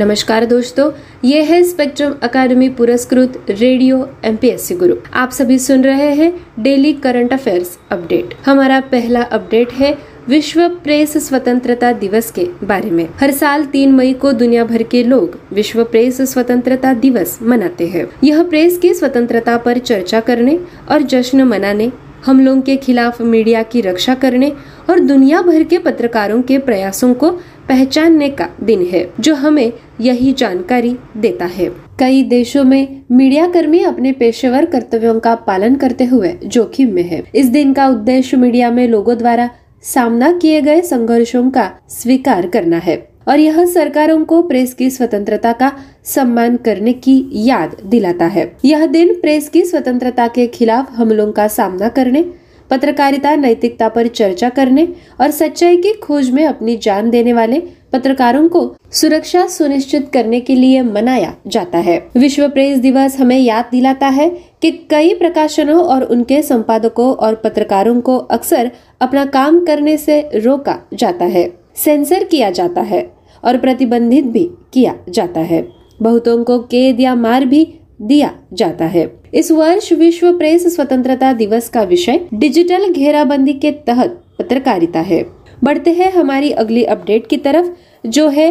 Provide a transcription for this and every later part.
नमस्कार दोस्तों, ये है स्पेक्ट्रम अकादमी पुरस्कृत रेडियो एमपीएससी गुरु। आप सभी सुन रहे हैं डेली करंट अफेयर्स अपडेट। हमारा पहला अपडेट है विश्व प्रेस स्वतंत्रता दिवस के बारे में। हर साल 3 मई को दुनिया भर के लोग विश्व प्रेस स्वतंत्रता दिवस मनाते हैं। यह प्रेस की स्वतंत्रता पर चर्चा करने और जश्न मनाने, हमलों के खिलाफ मीडिया की रक्षा करने और दुनिया भर के पत्रकारों के प्रयासों को पहचानने का दिन है, जो हमें यही जानकारी देता है। कई देशों में मीडिया कर्मी अपने पेशेवर कर्तव्यों का पालन करते हुए जोखिम में है। इस दिन का उद्देश्य मीडिया में लोगों द्वारा सामना किए गए संघर्षों का स्वीकार करना है और यह सरकारों को प्रेस की स्वतंत्रता का सम्मान करने की याद दिलाता है। यह दिन प्रेस की स्वतंत्रता के खिलाफ हमलों का सामना करने, पत्रकारिता नैतिकता पर चर्चा करने और सच्चाई की खोज में अपनी जान देने वाले पत्रकारों को सुरक्षा सुनिश्चित करने के लिए मनाया जाता है। विश्व प्रेस दिवस हमें याद दिलाता है कि कई प्रकाशनों और उनके संपादकों और पत्रकारों को अक्सर अपना काम करने से रोका जाता है, सेंसर किया जाता है और प्रतिबंधित भी किया जाता है। बहुतों को कैद या मार भी दिया जाता है। इस वर्ष विश्व प्रेस स्वतंत्रता दिवस का विषय डिजिटल घेराबंदी के तहत पत्रकारिता है। बढ़ते हैं हमारी अगली अपडेट की तरफ, जो है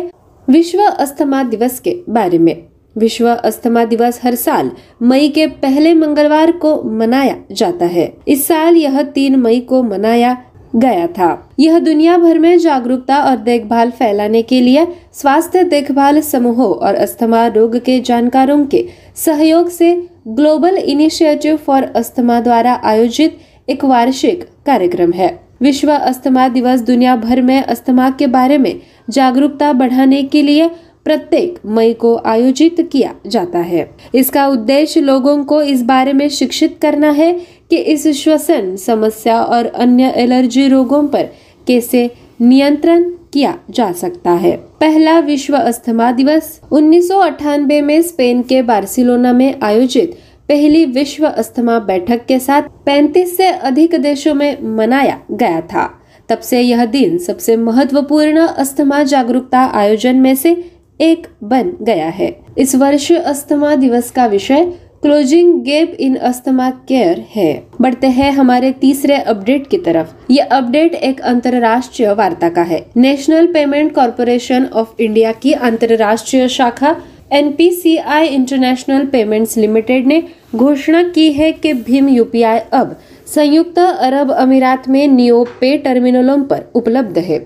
विश्व अस्थमा दिवस के बारे में। विश्व अस्थमा दिवस हर साल मई के पहले मंगलवार को मनाया जाता है। इस साल यह 3 मई को मनाया गया था। यह दुनिया भर में जागरूकता और देखभाल फैलाने के लिए स्वास्थ्य देखभाल समूहों और अस्थमा रोग के जानकारों के सहयोग से ग्लोबल इनिशिएटिव फॉर अस्थमा द्वारा आयोजित एक वार्षिक कार्यक्रम है। विश्व अस्थमा दिवस दुनिया भर में अस्थमा के बारे में जागरूकता बढ़ाने के लिए प्रत्येक मई को आयोजित किया जाता है। इसका उद्देश्य लोगों को इस बारे में शिक्षित करना है कि इस श्वसन समस्या और अन्य एलर्जी रोगों पर कैसे नियंत्रण किया जा सकता है। पहला विश्व अस्थमा दिवस 1998 में स्पेन के बार्सिलोना में आयोजित पहली विश्व अस्थमा बैठक के साथ 35 से अधिक देशों में मनाया गया था। तब से यह दिन सबसे महत्वपूर्ण अस्थमा जागरूकता आयोजन में से एक बन गया है। इस वर्ष अस्थमा दिवस का विषय closing gap in asthma care है। बढ़ते हैं हमारे तीसरे अपडेट की तरफ। यह अपडेट एक अंतर्राष्ट्रीय वार्ता का है। National payment corporation of India की अंतर्राष्ट्रीय शाखा NPCI इंटरनेशनल पेमेंट्स लिमिटेड ने घोषणा की है कि भीम UPI अब संयुक्त अरब अमीरात में NeoPay टर्मिनलों पर उपलब्ध है।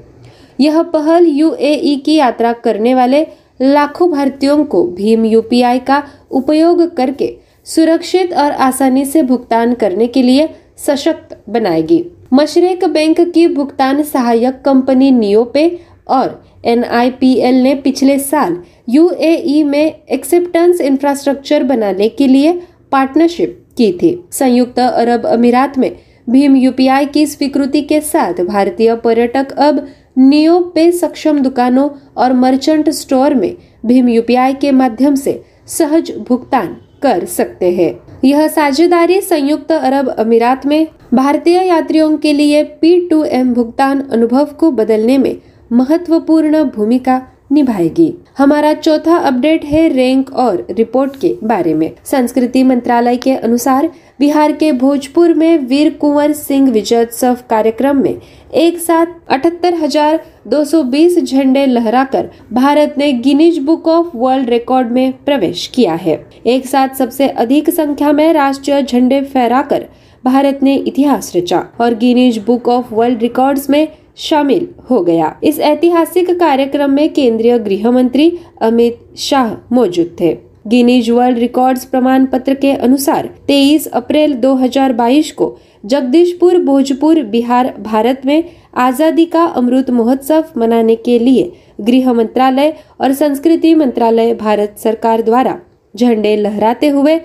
यह पहल UAE की यात्रा करने वाले लाखों भारतीयों को भीम UPI का उपयोग करके सुरक्षित और आसानी से भुगतान करने के लिए सशक्त बनाएगी। मशरेक बैंक की भुगतान सहायक कंपनी NeoPay और NIPL ने पिछले साल UAE में एक्सेप्टेंस इंफ्रास्ट्रक्चर बनाने के लिए पार्टनरशिप की थी। संयुक्त अरब अमीरात में भीम UPI की स्वीकृति के साथ भारतीय पर्यटक अब NeoPay सक्षम दुकानों और मर्चेंट स्टोर में भीम UPI के माध्यम से सहज भुगतान कर सकते हैं। यह साझेदारी संयुक्त अरब अमीरात में भारतीय यात्रियों के लिए P2M भुगतान अनुभव को बदलने में महत्वपूर्ण भूमिका निभाएगी। हमारा चौथा अपडेट है रैंक और रिपोर्ट के बारे में। संस्कृति मंत्रालय के अनुसार बिहार के भोजपुर में वीर कुंवर सिंह विजयोत्सव कार्यक्रम में एक साथ 78,220 झंडे लहराकर भारत ने Guinness book of world record में प्रवेश किया है। एक साथ सबसे अधिक संख्या में राष्ट्रीय झंडे फहराकर भारत ने इतिहास रचा और Guinness book of world records में शामिल हो गया। इस ऐतिहासिक कार्यक्रम में केंद्रीय गृह मंत्री अमित शाह मौजूद थे। गिनीज वर्ल्ड रिकॉर्ड्स प्रमाण पत्र के अनुसार 23 अप्रैल 2022 को जगदीशपुर भोजपुर बिहार भारत में आजादी का अमृत महोत्सव मनाने के लिए गृह मंत्रालय और संस्कृति मंत्रालय भारत सरकार द्वारा झंडे लहराते हुए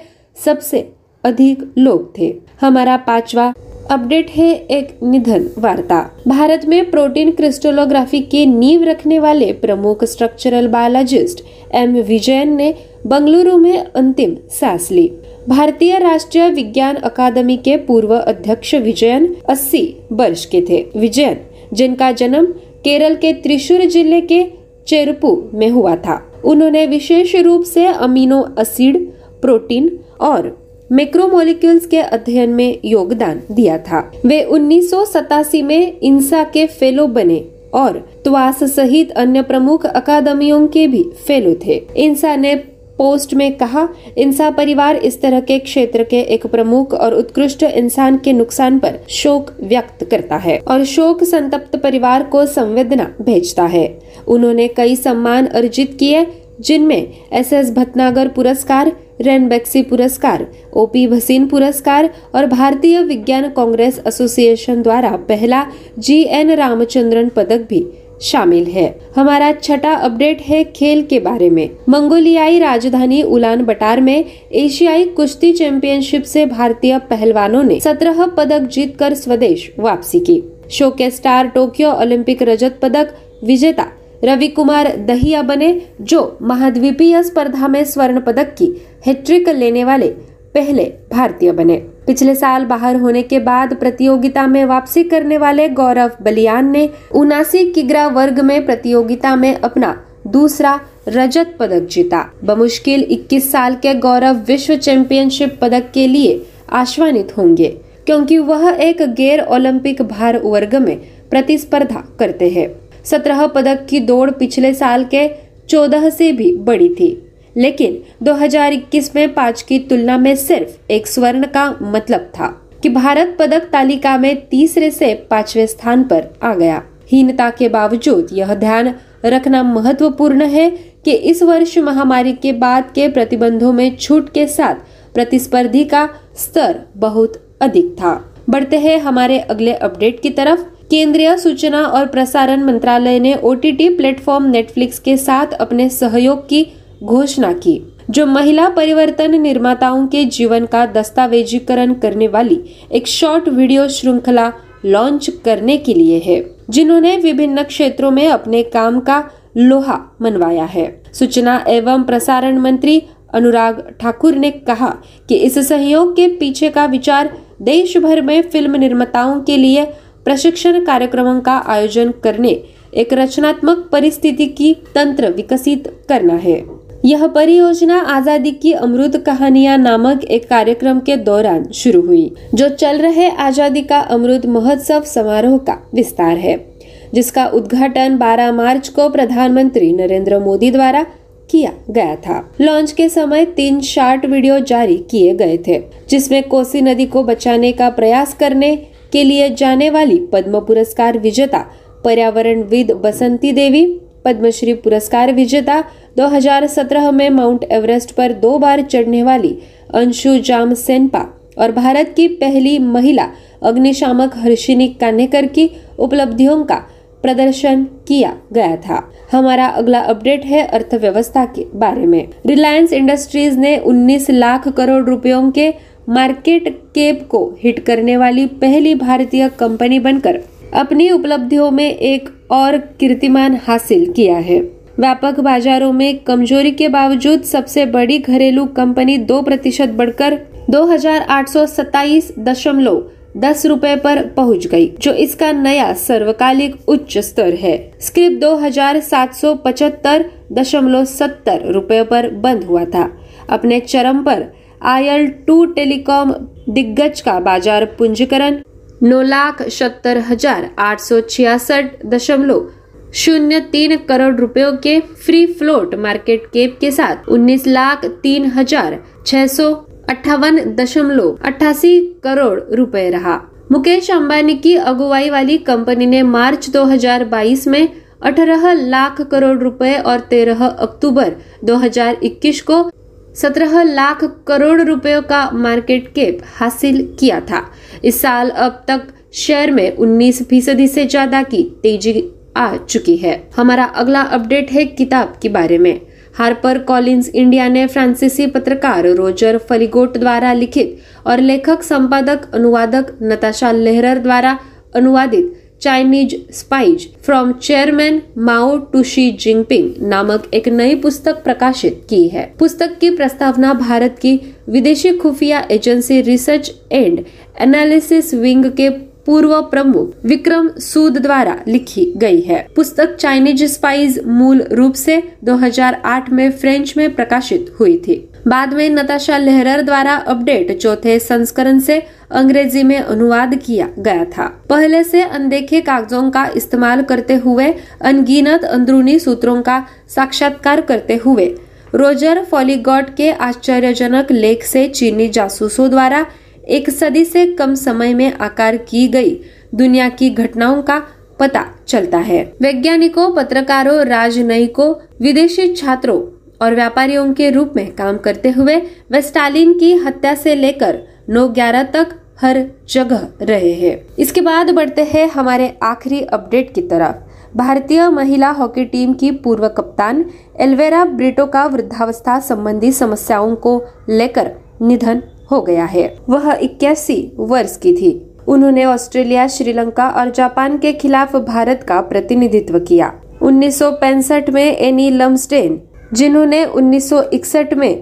सबसे अधिक लोग थे। हमारा पांचवा अपडेट है एक निधन वार्ता। भारत में प्रोटीन क्रिस्टलोग्राफी की नींव रखने वाले प्रमुख स्ट्रक्चरल बायोलॉजिस्ट M विजयन ने बंगलुरु में अंतिम सांस ली। भारतीय राष्ट्रीय विज्ञान अकादमी के पूर्व अध्यक्ष विजयन 80 वर्ष के थे। विजयन, जिनका जन्म केरल के त्रिशूर जिले के चेरुपू में हुआ था, उन्होंने विशेष रूप से अमीनो एसिड, प्रोटीन और मैक्रोमोलिक्यूल्स के अध्ययन में योगदान दिया था। वे 1987 में इंसा के फेलो बने और त्वास सहित अन्य प्रमुख अकादमियों के भी फेलो थे। इंसा ने पोस्ट में कहा, इंसा परिवार इस तरह के क्षेत्र के एक प्रमुख और उत्कृष्ट इंसान के नुकसान पर शोक व्यक्त करता है और शोक संतप्त परिवार को संवेदना भेजता है। उन्होंने कई सम्मान अर्जित किए जिनमें एसएस भटनागर पुरस्कार, रेनबैक्सी पुरस्कार, ओपी भसीन पुरस्कार और भारतीय विज्ञान कांग्रेस एसोसिएशन द्वारा पहला जीएन रामचंद्रन पदक भी शामिल है। हमारा छठा अपडेट है खेल के बारे में। मंगोलियाई राजधानी उलान बटार में एशियाई कुश्ती चैंपियनशिप से भारतीय पहलवानों ने 17 पदक जीतकर स्वदेश वापसी की। शो के स्टार टोक्यो ओलंपिक रजत पदक विजेता रवि कुमार दहिया बने, जो महाद्वीपीय स्पर्धा में स्वर्ण पदक की हैट्रिक लेने वाले पहले भारतीय बने। पिछले साल बाहर होने के बाद प्रतियोगिता में वापसी करने वाले गौरव बलियान ने 79 किग्रा वर्ग में प्रतियोगिता में अपना दूसरा रजत पदक जीता। बमुश्किल 21 साल के गौरव विश्व चैंपियनशिप पदक के लिए आश्वानित होंगे क्योंकि वह एक गैर ओलंपिक भार वर्ग में प्रतिस्पर्धा करते हैं। 17 पदक की दौड़ पिछले साल के 14 से भी बड़ी थी, लेकिन 2021 में 5 की तुलना में सिर्फ एक स्वर्ण का मतलब था कि भारत पदक तालिका में तीसरे से 5वें स्थान पर आ गया। हीनता के बावजूद यह ध्यान रखना महत्वपूर्ण है कि इस वर्ष महामारी के बाद के प्रतिबंधों में छूट के साथ प्रतिस्पर्धी का स्तर बहुत अधिक था। बढ़ते हैं हमारे अगले अपडेट की तरफ। केंद्रीय सूचना और प्रसारण मंत्रालय ने ओटीटी प्लेटफॉर्म नेटफ्लिक्स के साथ अपने सहयोग की घोषणा की, जो महिला परिवर्तन निर्माताओं के जीवन का दस्तावेजीकरण करने वाली एक शॉर्ट वीडियो श्रृंखला लॉन्च करने के लिए है, जिन्होंने विभिन्न क्षेत्रों में अपने काम का लोहा मनवाया है। सूचना एवं प्रसारण मंत्री अनुराग ठाकुर ने कहा कि इस सहयोग के पीछे का विचार देश भर में फिल्म निर्माताओं के लिए प्रशिक्षण कार्यक्रमों का आयोजन करने, एक रचनात्मक परिस्थिति की तंत्र विकसित करना है। यह परियोजना आजादी की अमृत कहानियां नामक एक कार्यक्रम के दौरान शुरू हुई, जो चल रहे आजादी का अमृत महोत्सव समारोह का विस्तार है, जिसका उद्घाटन 12 मार्च को प्रधानमंत्री नरेंद्र मोदी द्वारा किया गया था। लॉन्च के समय 3 शॉर्ट वीडियो जारी किए गए थे, जिसमें कोसी नदी को बचाने का प्रयास करने के लिए जाने वाली पद्म पुरस्कार विजेता पर्यावरणविद बसंती देवी, पद्मश्री पुरस्कार विजेता 2017 में माउंट एवरेस्ट पर 2 बार चढ़ने वाली अंशु जाम सेनपा और भारत की पहली महिला अग्निशामक हर्षिनी कानेकर की उपलब्धियों का प्रदर्शन किया गया था। हमारा अगला अपडेट है अर्थव्यवस्था के बारे में। रिलायंस इंडस्ट्रीज ने 19 लाख करोड़ रुपयों के मार्केट कैप को हिट करने वाली पहली भारतीय कंपनी बनकर अपनी उपलब्धियों में एक और कीर्तिमान हासिल किया है। व्यापक बाजारों में कमजोरी के बावजूद सबसे बड़ी घरेलू कंपनी 2% बढ़कर 2,827.10 रुपए पर पहुंच गई, जो इसका नया सर्वकालिक उच्च स्तर है। स्क्रिप 2,775.70 रुपए पर बंद हुआ था। अपने चरम पर IL2 टेलीकॉम दिग्गज का बाजार पूंजीकरण 9,76,866.03 करोड़ रुपयों के फ्री फ्लोट मार्केट कैप के साथ 19,03,658.88 करोड़ रुपए रहा। मुकेश अंबानी की अगुवाई वाली कंपनी ने मार्च 2022 में 18 लाख करोड़ रुपए और 13 अक्टूबर 2021 को 17 लाख करोड़ रुपयों का मार्केट कैप हासिल किया था। इस साल अब तक शेयर में 19% से ज्यादा की तेजी आ चुकी है। हमारा अगला अपडेट है किताब के बारे में। हार्पर कॉलिन्स इंडिया ने फ्रांसीसी पत्रकार रोजर फलिगोट द्वारा लिखित और लेखक, संपादक, अनुवादक नताशा लेहरर द्वारा अनुवादित Chinese spies from chairman Mao to Xi Jinping नामक एक नई पुस्तक प्रकाशित की है। पुस्तक की प्रस्तावना भारत की विदेशी खुफिया agency research and analysis wing के पूर्व प्रमुख विक्रम सूद द्वारा लिखी गई है। पुस्तक चाइनीज स्पाइज मूल रूप से 2008 में फ्रेंच में प्रकाशित हुई थी। बाद में नताशा लेहरर द्वारा अपडेट चौथे संस्करण से अंग्रेजी में अनुवाद किया गया था। पहले से अनदेखे कागजों का इस्तेमाल करते हुए अनगिनत अंदरूनी सूत्रों का साक्षात्कार करते हुए रोजर फॉलीगॉट के आश्चर्यजनक लेख से चीनी जासूसों द्वारा एक सदी से कम समय में आकार की गई दुनिया की घटनाओं का पता चलता है। वैज्ञानिकों, पत्रकारों, राजनयिकों, विदेशी छात्रों और व्यापारियों के रूप में काम करते हुए वे स्टालिन की हत्या से लेकर 9/11 तक हर जगह रहे हैं। इसके बाद बढ़ते हैं हमारे आखिरी अपडेट की तरफ। भारतीय महिला हॉकी टीम की पूर्व कप्तान एल्वेरा ब्रिटो का वृद्धावस्था संबंधी समस्याओं को लेकर निधन हो गया है। वह 81 वर्ष की थी। उन्होंने ऑस्ट्रेलिया, श्रीलंका और जापान के खिलाफ भारत का प्रतिनिधित्व किया। 1965 में एनी लम्सडेन, जिन्होंने 1961 में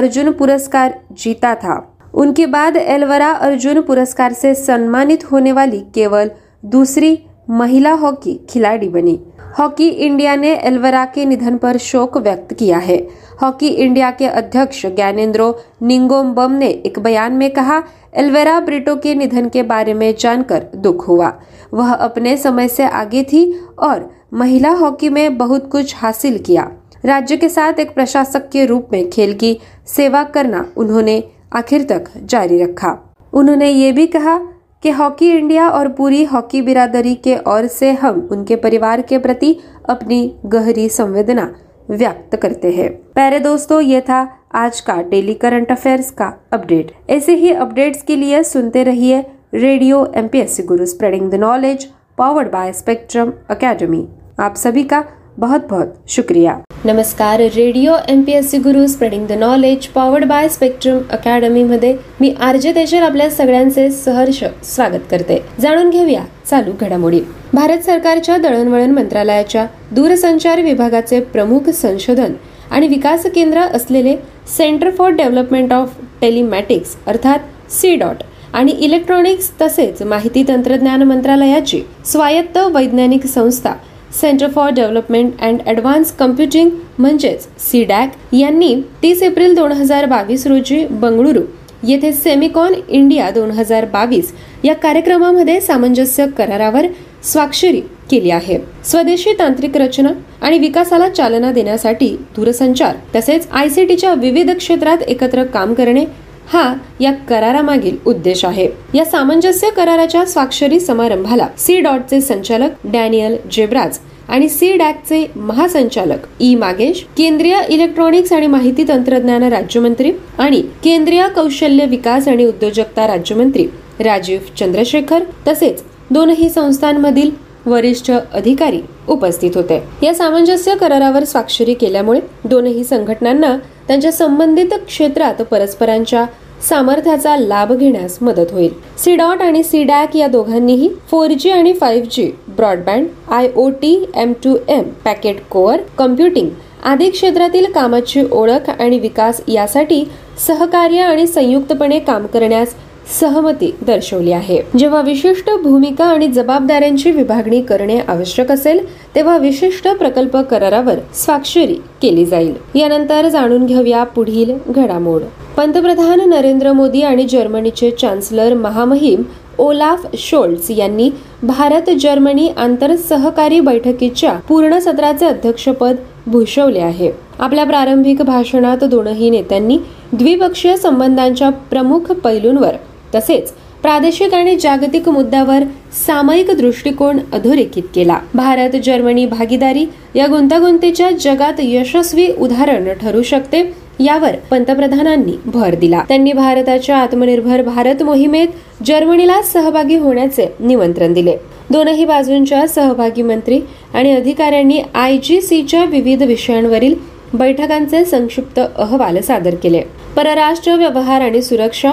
अर्जुन पुरस्कार जीता था, उनके बाद एल्वरा अर्जुन पुरस्कार से सम्मानित होने वाली केवल दूसरी महिला हॉकी खिलाड़ी बनी। हॉकी इंडिया ने एल्वरा के निधन पर शोक व्यक्त किया है। हॉकी इंडिया के अध्यक्ष ज्ञानेंद्रो निंगोम्बम ने एक बयान में कहा, एल्वेरा ब्रिटो के निधन के बारे में जानकर दुख हुआ। वह अपने समय से आगे थी और महिला हॉकी में बहुत कुछ हासिल किया। राज्य के साथ एक प्रशासक के रूप में खेल की सेवा करना उन्होंने आखिर तक जारी रखा। उन्होंने ये भी कहा कि हॉकी इंडिया और पूरी हॉकी बिरादरी के ओर से हम उनके परिवार के प्रति अपनी गहरी संवेदना व्यक्त करते हैं। प्यारे दोस्तों, ये था आज का डेली करंट अफेयर्स का अपडेट। ऐसे ही अपडेट्स के लिए सुनते रहिए radio MPSC Guru, spreading the knowledge, powered by Spectrum academy. आप सभी का बहुत बहुत शुक्रिया। नमस्कार, radio MPSC Guru, spreading the knowledge, powered by Spectrum academy मध्ये मी आरजे तेजर आपल्या सगळ्यांचे सहर्ष स्वागत करते। जाणून घेऊया चालू घडामोडी। भारत सरकारच्या दळणवळण मंत्रालयाच्या दूरसंचार विभागाचे प्रमुख संशोधन आणि विकास केंद्र असलेले centre for development of telematics अर्थात C-DOT आणि इलेक्ट्रॉनिक्स तसेच माहिती तंत्रज्ञान मंत्रालयाची स्वायत्त वैज्ञानिक संस्था centre for development and advance computing म्हणजेच C-DAC यांनी 30 एप्रिल 2022 रोजी बंगळुरू येथे सेमिकॉन इंडिया 2022 या कार्यक्रमामध्ये सामंजस्य करारावर स्वाक्षरी केली आहे। स्वदेशी तांत्रिक रचना आणि विकासाला चालना देण्यासाठी दूरसंचार तसेच ICTच्या विविध क्षेत्रात एकत्र काम करणे हा या करारामागील उद्देश आहे। या सामंजस्य कराराच्या स्वाक्षरी समारंभाला C-DOTचे संचालक डॅनियल जेब्राज आणि C-DACचे महासंचालक E मागेश, केंद्रीय इलेक्ट्रॉनिक्स आणि माहिती तंत्रज्ञान राज्यमंत्री आणि केंद्रीय कौशल्य विकास आणि उद्योजकता राज्यमंत्री राजीव चंद्रशेखर तसेच दोनही संस्थांमधील वरिष्ठ अधिकारी उपस्थित होते। या सामंजस्य करारावर स्वाक्षरी केल्यामुळे दोनही संघटनांना त्यांच्या संबंधित क्षेत्रात परस्परांच्या सामर्थ्याचा लाभ घेण्यास मदत होईल। C-DOT आणि C-DAC या दोघांनीही 4G आणि 5G broadband, IoT, M2M, packet core, computing आदी क्षेत्रातील कामाची ओळख आणि विकास यासाठी सहकार्य आणि संयुक्तपणे काम करण्यास सहमती दर्शवली आहे। जेव्हा विशिष्ट भूमिका आणि जबाबदाऱ्यांची विभागणी करणे आवश्यक असेल तेव्हा विशिष्ट प्रकल्प करारावर स्वाक्षरी केली जाईल। यानंतर जाणून घेऊया पुढील घडामोड। पंतप्रधान नरेंद्र मोदी आणि जर्मनीचे चान्सलर महामहिम ओलाफ शोल्ट्स यांनी भारत जर्मनी आंतर सहकारी बैठकीच्या पूर्ण सत्राचे अध्यक्षपद भूषवले आहे। आपल्या प्रारंभिक भाषणात दोनही नेत्यांनी द्विपक्षीय संबंधांच्या प्रमुख पैलूंवर तसेच प्रादेशिक आणि जागतिक मुद्द्यावर सामायिक दृष्टिकोन अधोरेखित केला। भारत जर्मनी भागीदारी या गुंतागुंतीच्या जगात यशस्वी उदाहरण ठरू शकते यावर पंतप्रधानांनी भर दिला। त्यांनी भारताच्या आत्मनिर्भर भारत मोहिमेत जर्मनीला सहभागी होण्याचे निमंत्रण दिले। दोनही बाजूंच्या सहभागी मंत्री आणि अधिकाऱ्यांनी IGCच्या विविध विषयांवरील बैठकांचे संक्षिप्त अहवाल सादर केले। परराष्ट्र व्यवहार आणि सुरक्षा,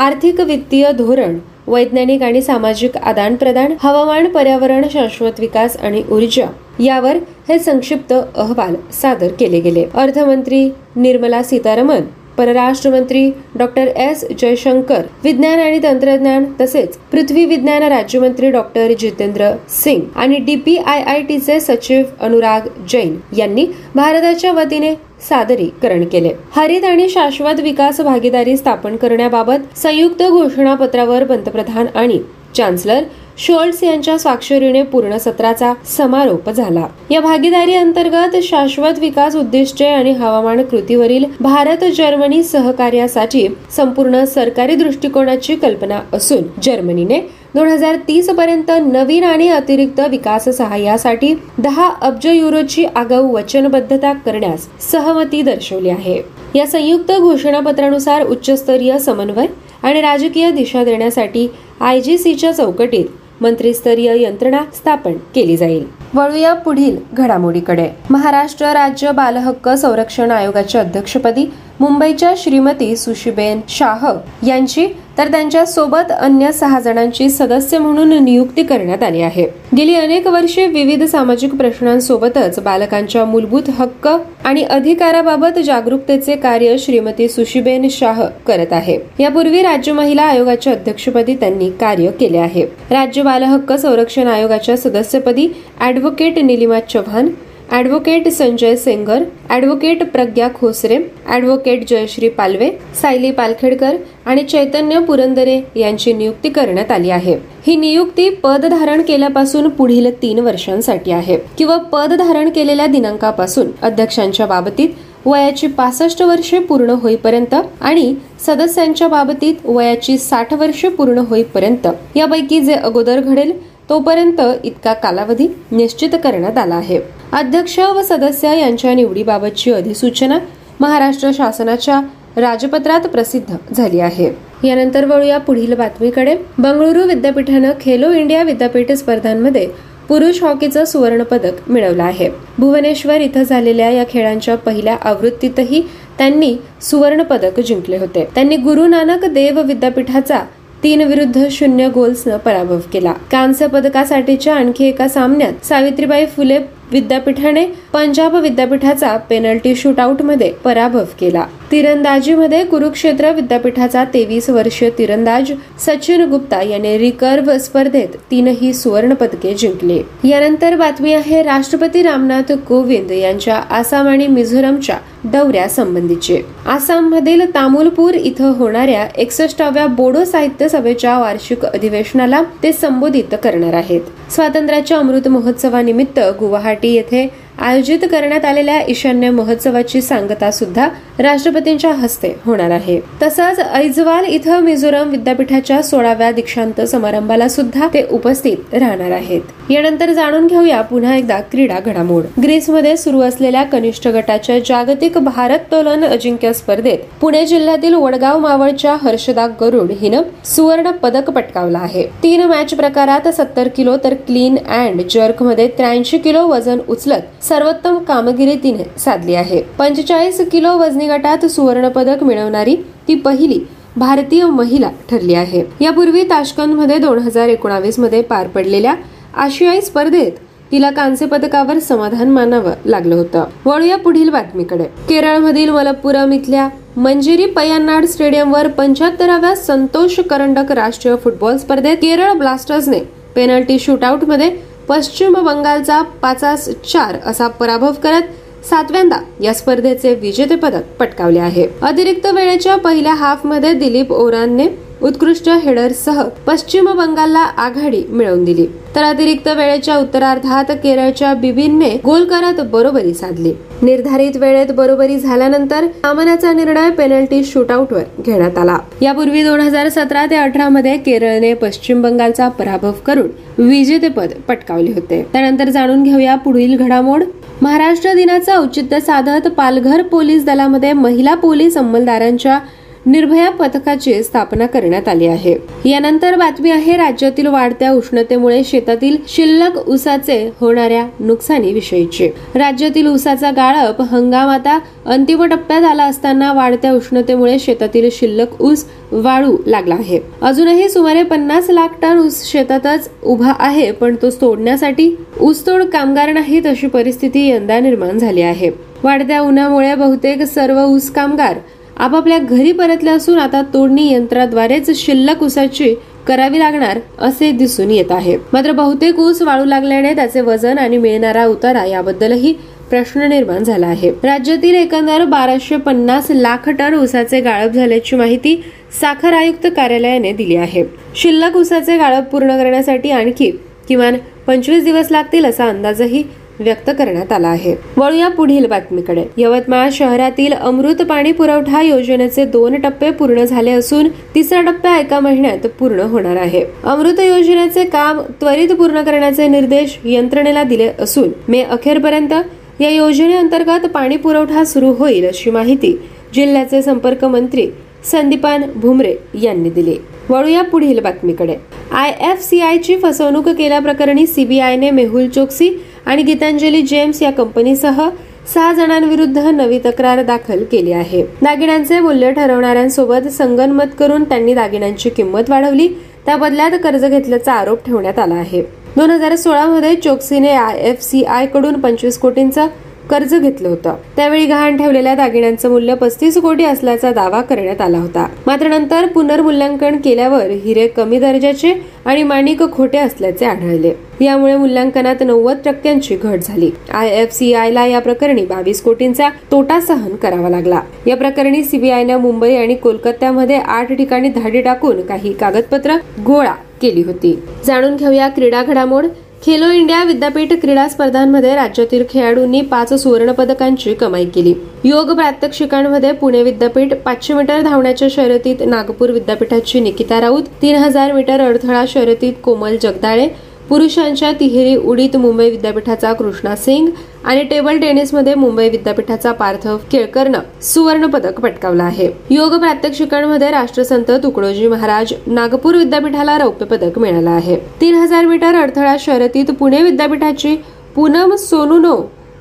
आर्थिक वित्तीय धोरण, वैज्ञानिक आणि सामाजिक आदान प्रदान, हवामान, पर्यावरण, शाश्वत विकास आणि ऊर्जा यावर हे संक्षिप्त अहवाल सादर केले गेले। अर्थमंत्री निर्मला सीतारामन, परराष्ट्र मंत्री डॉक्टर एस जयशंकर, विज्ञान आणि तंत्रज्ञान तसेच पृथ्वी विज्ञान राज्यमंत्री डॉक्टर जितेंद्र सिंग आणि DPIITचे सचिव अनुराग जैन यांनी भारताच्या वतीने सादरीकरण केले. हरित आणि शाश्वत विकास भागीदारी स्थापन करण्याबाबत संयुक्त घोषणापत्रावर पंतप्रधान आणि चान्सलर शोल्ट्स यांच्या स्वाक्षरीने पूर्ण सत्राचा समारोप झाला. या भागीदारी अंतर्गत शाश्वत विकास उद्दिष्टे आणि हवामान कृतीवरील भारत जर्मनी सहकार्यासाठी संपूर्ण सरकारी दृष्टिकोनाची कल्पना असून जर्मनीने 2030 पर्यंत नवीन आणि अतिरिक्त विकास सहाय्यासाठी 10 अब्ज युरोची आगाऊ वचनबद्धता करण्यास सहमती दर्शवली आहे. या संयुक्त घोषणापत्रानुसार उच्चस्तरीय समन्वय आणि राजकीय दिशा देण्यासाठी IGCच्या चौकटीत मंत्रीस्तरीय यंत्रणा स्थापन केली जाईल. वळूया पुढील घडामोडीकडे. महाराष्ट्र राज्य बालहक्क संरक्षण आयोगाच्या अध्यक्षपदी मुंबईच्या श्रीमती सुशिबेन शाह यांची तर त्यांच्या सोबत अन्य 6 जणांची सदस्य म्हणून नियुक्ती करण्यात आली आहे. गेली अनेक वर्षे विविध सामाजिक प्रश्नांसोबतच बालकांच्या मूलभूत हक्क आणि अधिकाराबाबत जागरूकतेचे कार्य श्रीमती सुशिबेन शाह करत आहे. यापूर्वी राज्य महिला आयोगाच्या अध्यक्षपदी त्यांनी कार्य केले आहे. राज्य बालहक्क संरक्षण आयोगाच्या सदस्यपदी advocate Nilima Chavan, advocate Sanjay Sengar, advocate प्रज्ञा खोसरे, ॲडव्होकेट जयश्री पालवे, सायली पालखेडकर आणि चैतन्य पुरंदरे यांची नियुक्ती करण्यात आली आहे. ही नियुक्ती पद धारण केल्यापासून पुढील 3 वर्षांसाठी आहे किंवा पद धारण केलेल्या दिनांकापासून अध्यक्षांच्या बाबतीत वयाची 65 वर्षे पूर्ण होईपर्यंत आणि सदस्यांच्या बाबतीत वयाची 60 वर्षे पूर्ण होईपर्यंत, यापैकी जे अगोदर घडेल तोपर्यंत इतका कालावधी निश्चित करण्यात आला आहे. अध्यक्ष व सदस्य यांच्या निवडीबाबतची अधिसूचना महाराष्ट्र शासनाच्या राजपत्रात प्रसिद्ध झाली आहे. यानंतर वळूया पुढील बातमीकडे. बंगळुरू विद्यापीठानं खेलो इंडिया विद्यापीठ स्पर्धांमध्ये पुरुष हॉकीचं सुवर्ण पदक मिळवलं आहे. भुवनेश्वर इथं झालेल्या या खेळांच्या पहिल्या आवृत्तीतही त्यांनी सुवर्ण पदक जिंकले होते. त्यांनी गुरु नानक देव विद्यापीठाचा 3-0 गोल्सनं पराभव केला. कांस्य पदकासाठीच्या आणखी एका सामन्यात सावित्रीबाई फुले विद्यापीठाने पंजाब विद्यापीठाचा पेनल्टी शूटआउटमध्ये पराभव केला. तिरंदाजीमध्ये कुरुक्षेत्र विद्यापीठाचा 23 वर्षीय तिरंदाज सचिन गुप्ता याने रिकर्व्ह स्पर्धेत 3ही सुवर्ण पदके जिंकली. यानंतर बातमी आहे राष्ट्रपती रामनाथ कोविंद यांच्या आसाम आणि मिझोरमच्या दौऱ्यासंबंधीचे. आसाममधील तामुलपूर इथं होणाऱ्या 61व्या बोडो साहित्य सभेच्या वार्षिक अधिवेशनाला ते संबोधित करणार आहेत. स्वातंत्र्याच्या अमृत महोत्सवानिमित्त गुवाहाटी येथे आयोजित करण्यात आलेल्या ईशान्य महोत्सवाची सांगता सुद्धा राष्ट्रपतींच्या हस्ते होणार आहे. तसंच ऐझवाल इथं मिझोरम विद्यापीठाच्या 16व्या दीक्षांत समारंभाला सुद्धा ते उपस्थित राहणार आहेत. यानंतर जाणून घेऊया पुन्हा एकदा क्रीडा घडामोड. ग्रीसमध्ये सुरू असलेल्या कनिष्ठ गटाच्या जागतिक भारोत्तोलन अजिंक्य स्पर्धेत पुणे जिल्ह्यातील वडगाव मावळच्या हर्षदा गरुड हिनं सुवर्ण पदक पटकावलं आहे. 3 मॅच प्रकारात 70 किलो तर क्लीन अँड जर्क मध्ये 83 किलो वजन उचलत सर्वोत्तम कामगिरी तिने साधली आहे. 45 किलो वजनी गटात सुवर्ण पदक मिळवणारी ती पहिली भारतीय महिला ठरली आहे. यापूर्वी ताशकंदमध्ये 2019 मध्ये पार पडलेल्या आशियाई स्पर्धेत तिला कांस्य पदकावर समाधान मानावं लागलं होतं. वळूया पुढील बातमीकडे. केरळमधील मलप्पुरम इथल्या मंजिरी पय्यन्नाड स्टेडियमवर 75व्या संतोष करंडक राष्ट्रीय फुटबॉल स्पर्धेत केरळ ब्लास्टर्सने पेनल्टी शूटआउटमध्ये पश्चिम बंगालचा 5-4 असा पराभव करत 7व्यांदा या स्पर्धेचे विजेतेपद पटकावले आहे. अतिरिक्त वेळेच्या पहिल्या हाफमध्ये दिलीप ओरानने उत्कृष्ट हेडरसह पश्चिम बंगालला आघाडी मिळवून दिली, तर अतिरिक्त वेळेच्या उत्तरार्धात केरळच्या बिबिनने गोल करत बरोबरी साधली. निर्धारित वेळेत बरोबरी झाल्यानंतर सामन्याचा निर्णय पेनल्टी शूटआउटवर घेण्यात आला. यापूर्वी 2017 ते 2018 मध्ये केरळने पश्चिम बंगालचा पराभव करून विजेतेपद पटकावले होते. त्यानंतर जाणून घेऊया पुढील घडामोड. महाराष्ट्र दिनाचं औचित्य साधत पालघर पोलीस दलामध्ये महिला पोलीस अंमलदारांच्या निर्भया पथकाची स्थापना करण्यात आली आहे. यानंतर बातमी आहे राज्यातील वाढत्या उष्णतेमुळे शेतातील शिल्लक ऊसाचे होणाऱ्या नुकसानीविषयीचे. राज्यातील ऊसाचा गाळप हंगाम आता अंतिम टप्प्यात आला असताना वाढत्या उष्णतेमुळे शेतातील शिल्लक ऊस वाळू लागला आहे. अजूनही सुमारे 50 लाख टन ऊस शेतातच उभा आहे, पण तो सोडण्यासाठी ऊसतोड कामगार नाहीत अशी परिस्थिती यंदा निर्माण झाली आहे. वाढत्या उन्हामुळे बहुतेक सर्व ऊस कामगार आपापल्या घरी परतल्या असून आता तोडणी यंत्राद्वारेच शिल्लक ऊसाची करावी लागणार असे दिसून येत आहे. मात्र बहुतेक ऊस वाळू लागल्याने त्याचे वजन आणि मिळणारा उतारा याबद्दलही प्रश्न निर्माण झाला आहे. राज्यातील एकंदर 1250 लाख टन ऊसाचे गाळप झाल्याची माहिती साखर आयुक्त कार्यालयाने दिली आहे. शिल्लक ऊसाचे गाळप पूर्ण करण्यासाठी आणखी किमान 25 दिवस लागतील असा अंदाजही व्यक्त करण्यात आला आहे. वळूया पुढील बातमीकडे. यवतमाळ शहरातील अमृत पाणी पुरवठा योजनेचे 2 टप्पे पूर्ण झाले असून 3रा टप्पा 1 महिन्यात पूर्ण होणार आहे. अमृत योजनेचे काम त्वरित पूर्ण करण्याचे निर्देश यंत्रणेला दिले असून मे अखेरपर्यंत या योजनेअंतर्गत पाणी पुरवठा सुरू होईल अशी माहिती जिल्ह्याचे संपर्क मंत्री संदीपान भुमरे यांनी दिली. वळूया पुढील बातमीकडे. IFCIची फसवणूक केल्याप्रकरणी CBIने मेहुल चोक्सी आणि गीतांजली जेम्स या कंपनीसह 6 जणांविरुद्ध नवी तक्रार दाखल केली आहे. दागिन्यांचे मूल्य ठरवणाऱ्यांसोबत संगनमत करून त्यांनी दागिन्यांची किंमत वाढवली, त्या बदल्यात कर्ज घेतल्याचा आरोप ठेवण्यात आला आहे. 2016 मध्ये चोक्सीने IFCI कडून 25 कोटींचा कर्ज घेतलं होतं. त्यावेळी गहाण ठेवलेल्या दागिन्यांचं मूल्य 35 कोटी असल्याचा दावा करण्यात आला होता. मात्र नंतर पुनर्मूल्यांकन केल्यावर हिरे कमी दर्जाचे आणि माणिक खोटे असल्याचे आढळले. यामुळे मूल्यांकनात 90%ची घट झाली. IFCIला या प्रकरणी 22 कोटींचा तोटा सहन करावा लागला. या प्रकरणी CBIने मुंबई आणि कोलकात्यामध्ये 8 ठिकाणी धाडी टाकून काही कागदपत्र गोळा केली होती. जाणून घेऊया क्रीडा घडामोड. खेलो इंडिया विद्यापीठ क्रीडा स्पर्धांमध्ये राज्यातील खेळाडूंनी 5 सुवर्ण पदकांची कमाई केली. योग प्रात्यक्षिकांमध्ये पुणे विद्यापीठ 500 मीटर धावण्याच्या शर्यतीत नागपूर विद्यापीठाची निकिता राऊत, 3000 मीटर अडथळा शर्यतीत कोमल जगदाळे, पुरुषांच्या तिहेरी उडीत मुंबई विद्यापीठाचा कृष्णा सिंग आणि टेबल टेनिसमध्ये मुंबई विद्यापीठाचा पार्थव केळकरनं सुवर्णपदक पटकावलं आहे. योग प्रात्यक्षिकांमध्ये राष्ट्रसंत तुकडोजी महाराज नागपूर विद्यापीठाला रौप्य पदक मिळालं आहे. 3000 मीटर अडथळा शर्यतीत पुणे विद्यापीठाची पूनम सोनुनो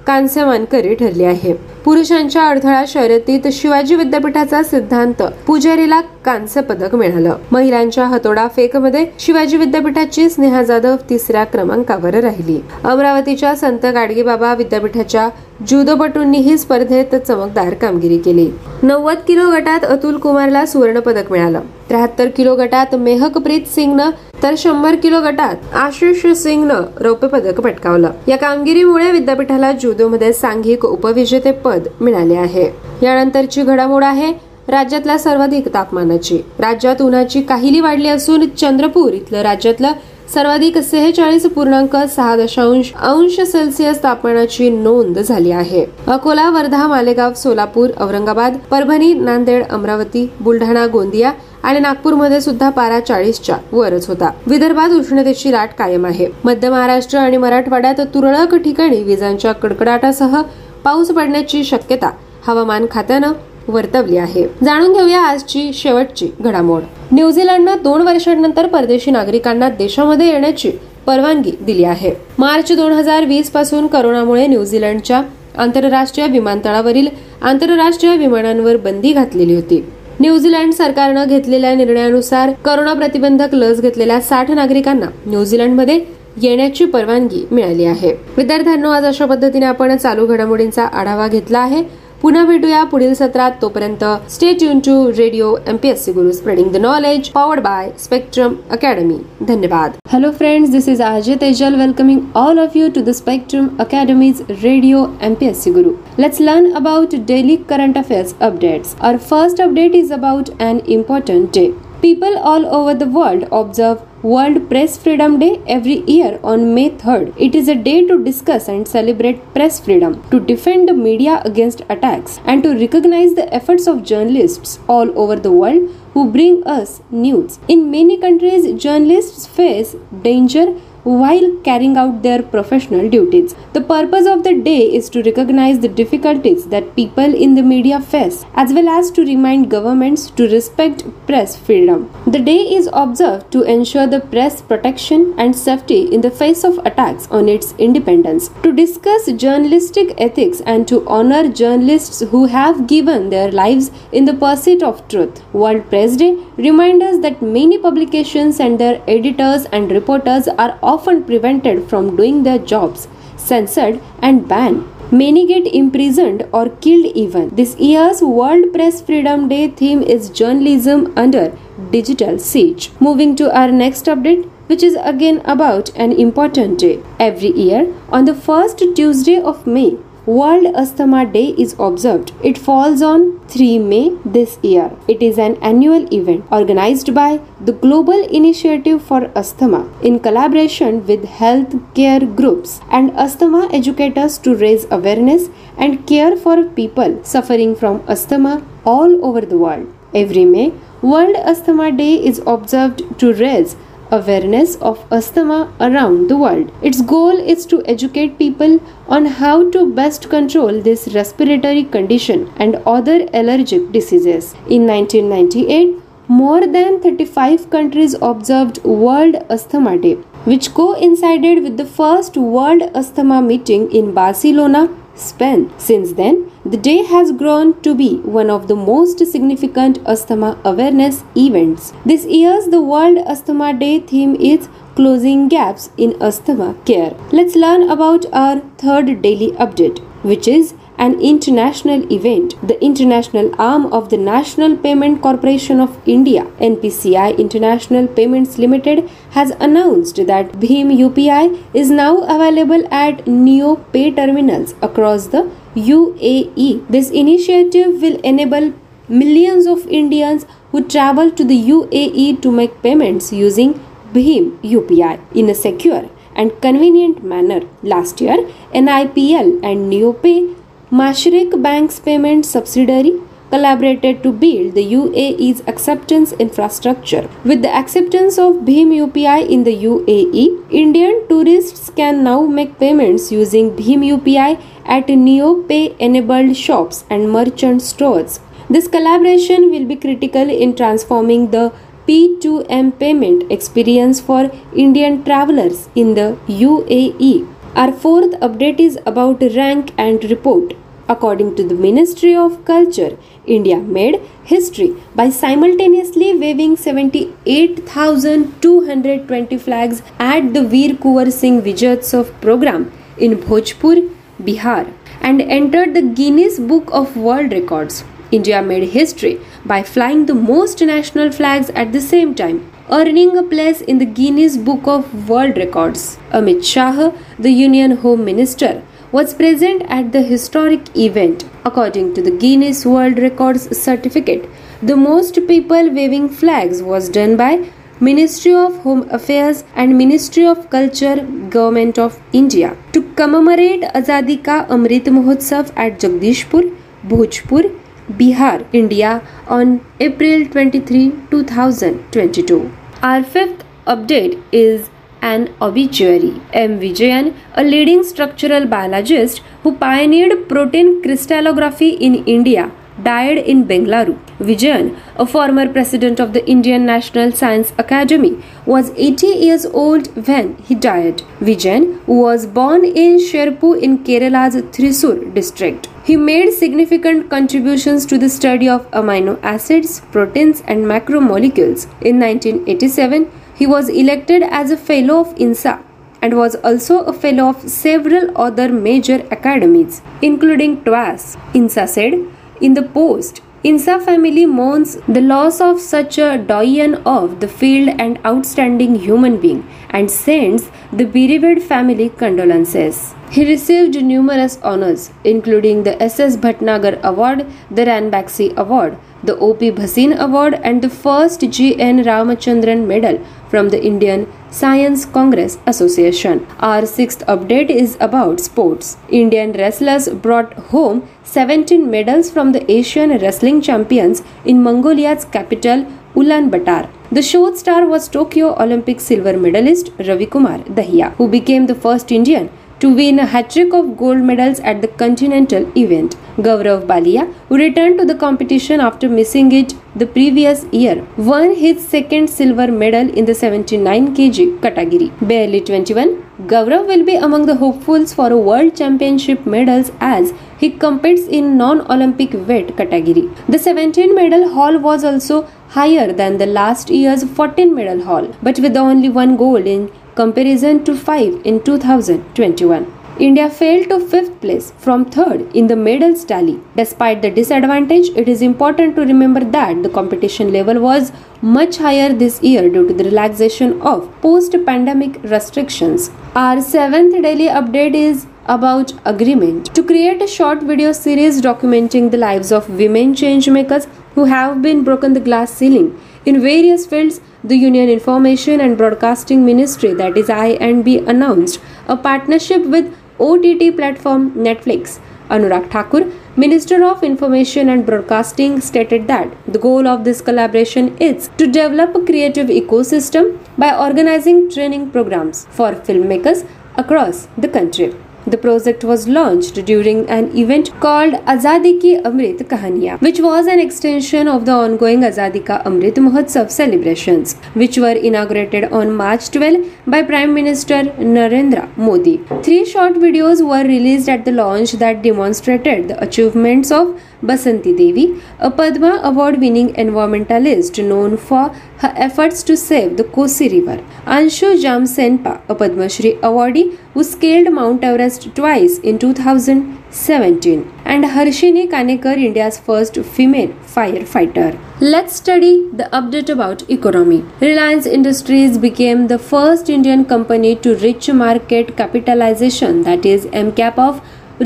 कांस्य मानकरी ठरली आहे. पुरुषांच्या अडथळा शर्यतीत शिवाजी विद्यापीठाचा सिद्धांत पुजारीला कांस्य पदक मिळालं. महिलांच्या हातोडा फेकमध्ये शिवाजी विद्यापीठाची स्नेहा जाधव 3ऱ्या क्रमांकावर राहिली. अमरावतीच्या संत गाडगेबाबा विद्यापीठाच्या जुदोपटूंनी ही स्पर्धेत चमकदार कामगिरी केली. 90 किलो गटात अतुल कुमारला सुवर्ण पदक मिळालं. 73 किलो गटात मेहकप्रीत सिंगनं तर 100 किलो गटात आशिष सिंगनं रौप्य पदक पटकावलं. या कामगिरीमुळे विद्यापीठाला जुदोमध्ये सांघिक उपविजेते पद मिळाले आहे. यानंतरची घडामोड आहे राज्यातल्या सर्वाधिक तापमानाची. राज्यात उन्हाची काहिली वाढली असून चंद्रपूर इथलं राज्यातलं सर्वाधिक 46.6 सेल्सिअस तापमानाची नोंद झाली आहे. अकोला, वर्धा, मालेगाव, सोलापूर, औरंगाबाद, परभणी, नांदेड, अमरावती, बुलढाणा, गोंदिया आणि नागपूरमध्ये सुद्धा पारा 40च्या वरच होता. विदर्भात उष्णतेची लाट कायम आहे. मध्य महाराष्ट्र आणि मराठवाड्यात तुरळक ठिकाणी विजांच्या कडकडाटासह पाऊस पडण्याची शक्यता हवामान खात्यानं वर्तवली आहे. जाणून घेऊया आजची शेवटची घडामोड. न्यूझीलंडनं 2 वर्षांनंतर परदेशी नागरिकांना देशामध्ये येण्याची परवानगी दिली आहे. मार्च 2020 पासून करोनामुळे न्यूझीलंडच्या आंतरराष्ट्रीय विमानतळावरील आंतरराष्ट्रीय विमानांवर बंदी घातलेली होती. न्यूझीलंड सरकारनं घेतलेल्या निर्णयानुसार करोना प्रतिबंधक लस घेतलेल्या 60 नागरिकांना न्यूझीलंडमध्ये येण्याची परवानगी मिळाली आहे. विद्यार्थ्यांनो, आज अशा पद्धतीने आपण चालू घडामोडींचा आढावा घेतला आहे. पुन्हा भेटूया पुढील सत्रात. तोपर्यंत stay tune to radio MPSC Guru, spreading the knowledge, powered by Spectrum Academy. धन्यवाद. Hello friends, this is Ajay Tejal welcoming all of you to the Spectrum Academy's radio MPSC Guru. Let's learn about daily current affairs updates. Our first update is about an important day. People all over the world observe World Press Freedom Day every year on May 3rd. It is a day to discuss and celebrate press freedom, to defend the media against attacks, and to recognize the efforts of journalists all over the world who bring us news. In many countries, journalists face danger while carrying out their professional duties. The purpose of the day is to recognize the difficulties that people in the media face, as well as to remind governments to respect press freedom. The day is observed to ensure the press protection and safety in the face of attacks on its independence, to discuss journalistic ethics, and to honor journalists who have given their lives in the pursuit of truth. World Press Day reminds us that many publications and their editors and reporters are often prevented from doing their jobs, censored and banned. Many get imprisoned or killed even. This year's World Press Freedom Day theme is journalism under digital siege. Moving to our next update, which is again about an important day. Every year, on the first Tuesday of May, World Asthma Day is observed. It falls on 3 May this year. It is an annual event organized by the Global Initiative for Asthma in collaboration with healthcare groups and asthma educators to raise awareness and care for people suffering from asthma all over the world. Every May, World Asthma Day is observed to raise awareness of asthma around the world. Its goal is to educate people on how to best control this respiratory condition and other allergic diseases. In 1998, more than 35 countries observed World Asthma Day, which coincided with the first World Asthma meeting in Barcelona, Spain. Since then, the day has grown to be one of the most significant asthma awareness events. This year's the World Asthma Day theme is Closing Gaps in Asthma Care. Let's learn about our third daily update, which is an international event. The international arm of the National Payment Corporation of India, NPCI International Payments Limited, has announced that BHIM UPI is now available at NeoPay terminals across the UAE. This initiative will enable millions of Indians who travel to the UAE to make payments using BHIM UPI in a secure and convenient manner. Last year, NIPL and NeoPay, Mashreq Bank's payment subsidiary, collaborated to build the UAE's acceptance infrastructure. With the acceptance of BHIM UPI in the UAE, Indian tourists can now make payments using BHIM UPI at NeoPay-enabled shops and merchant stores. This collaboration will be critical in transforming the P2M payment experience for Indian travelers in the UAE. Our fourth update is about rank and report. According to the Ministry of Culture, India made history by simultaneously waving 78,220 flags at the Veer Kunwar Singh Vijayotsav program in Bhojpur, Bihar, and entered the Guinness Book of World Records. India made history by flying the most national flags at the same time, earning a place in the Guinness Book of World Records. Amit Shah, the Union Home Minister, was present at the historic event. According to the Guinness World Records certificate, the most people waving flags was done by Ministry of Home Affairs and Ministry of Culture, Government of India, to commemorate Azadi Ka Amrit Mahotsav at Jagdishpur, Bhojpur, Bihar, India on April 23, 2022. Our fifth update is an obituary. M Vijayan, a leading structural biologist who pioneered protein crystallography in India, died in Bengaluru. Vijayan, a former president of the Indian National Science Academy, was 80 years old when he died. Vijayan was born in Sherpu in Kerala's Thrissur district. He made significant contributions to the study of amino acids, proteins, and macromolecules. In 1987, he was elected as a fellow of INSA and was also a fellow of several other major academies, including TWAS. INSA said, in the post, INSA family mourns the loss of such a doyen of the field and outstanding human being and sends the bereaved family condolences. He received numerous honors, including the S.S. Bhatnagar Award, the Ranbaxy Award, the O.P. Bhasin Award, and the first G.N. Ramachandran Medal from the Indian Science Congress Association. Our sixth update is about sports. Indian wrestlers brought home 17 medals from the Asian Wrestling Champions in Mongolia's capital, Ulaanbaatar. The show star was Tokyo Olympic silver medalist Ravi Kumar Dahiya, who became the first Indian to win a hat-trick of gold medals at the continental event. Gaurav Balia, who returned to the competition after missing it the previous year, won his second silver medal in the 79 kg category. Barely 21, Gaurav will be among the hopefuls for World Championship medals as he competes in non-Olympic weight category. The 17 medal haul was also higher than the last year's 14 medal haul, but with only one gold in comparison to 5 in 2021. India fell to 5th place from 3rd in the medals tally. Despite the disadvantage, it is important to remember that the competition level was much higher this year due to the relaxation of post-pandemic restrictions. Our 7th daily update is about agreement. To create a short video series documenting the lives of women changemakers who have been broken the glass ceiling in various fields, the Union Information and Broadcasting Ministry, that is I&B, announced a partnership with OTT platform Netflix. Anurag Thakur, Minister of Information and Broadcasting, stated that the goal of this collaboration is to develop a creative ecosystem by organizing training programs for filmmakers across the country. The project was launched during an event called Azadi Ki Amrit Kahaniyan, which was an extension of the ongoing Azadi Ka Amrit Mahotsav celebrations, which were inaugurated on March 12 by Prime Minister Narendra Modi. 3 short videos were released at the launch that demonstrated the achievements of Basanti Devi, a Padma Award-winning environmentalist known for her efforts to save the Kosi River; Anshu Jam Senpa, a Padma Shri awardee who scaled Mount Everest twice in 2017, and Harshini Kanekar, India's first female firefighter. Let's study the update about economy. Reliance Industries became the first Indian company to reach market capitalization, that is MCAP, of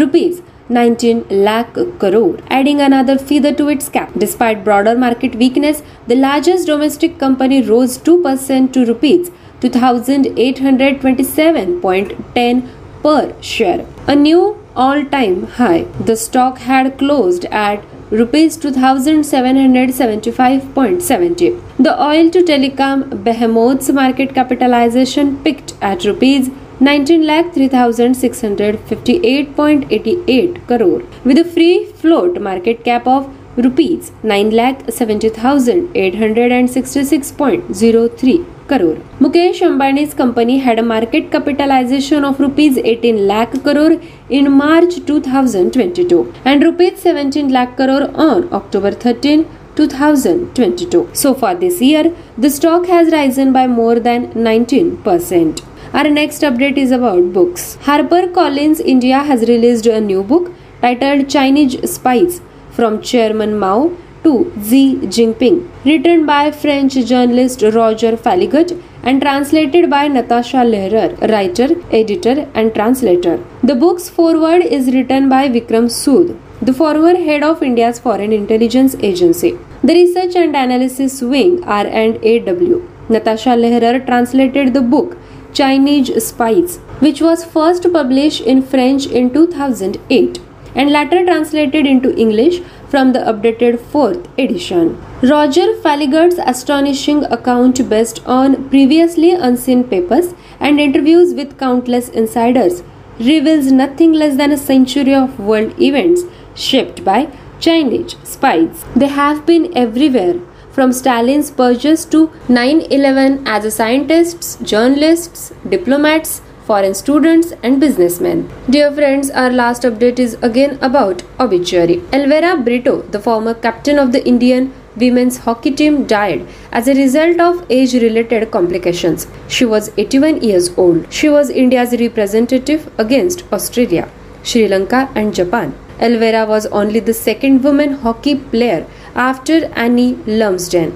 rupees 19 lakh crore, adding another feather to its cap. Despite broader market weakness, the largest domestic company rose 2% to rupees 2,827.10 per share, a new all-time high. The stock had closed at rupees 2,775.70. The oil to telecom behemoth's market capitalization peaked at rupees 19,03,658.88 crore, with a free float market cap of rupees 9,70,866.03 crore. Mukesh Ambani's company had a market capitalization of rupees 18 lakh crore in March 2022 and rupees 17 lakh crore on October 13, 2022. So far this year, the stock has risen by more than 19%. Our next update is about books. HarperCollins India has released a new book titled Chinese Spies: From Chairman Mao to Xi Jinping, written by French journalist Roger Faligot and translated by Natasha Lehrer, writer, editor and translator. The book's foreword is written by Vikram Sood, the former head of India's Foreign Intelligence Agency, the Research and Analysis Wing (R&AW). Natasha Lehrer translated the book Chinese Spies, which was first published in French in 2008 and later translated into English from the updated 4th edition. Roger Faligot's astonishing account, based on previously unseen papers and interviews with countless insiders, reveals nothing less than a century of world events shaped by Chinese spies. They have been everywhere, from Stalin's purges to 9/11, as scientists, journalists, diplomats, foreign students and businessmen. Dear friends, our last update is again about obituary. Elvira Brito, the former captain of the Indian women's hockey team, died as a result of age-related complications. She was 81 years old. She was India's representative against Australia, Sri Lanka and Japan. Elvira was only the second woman hockey player after Annie Lumsden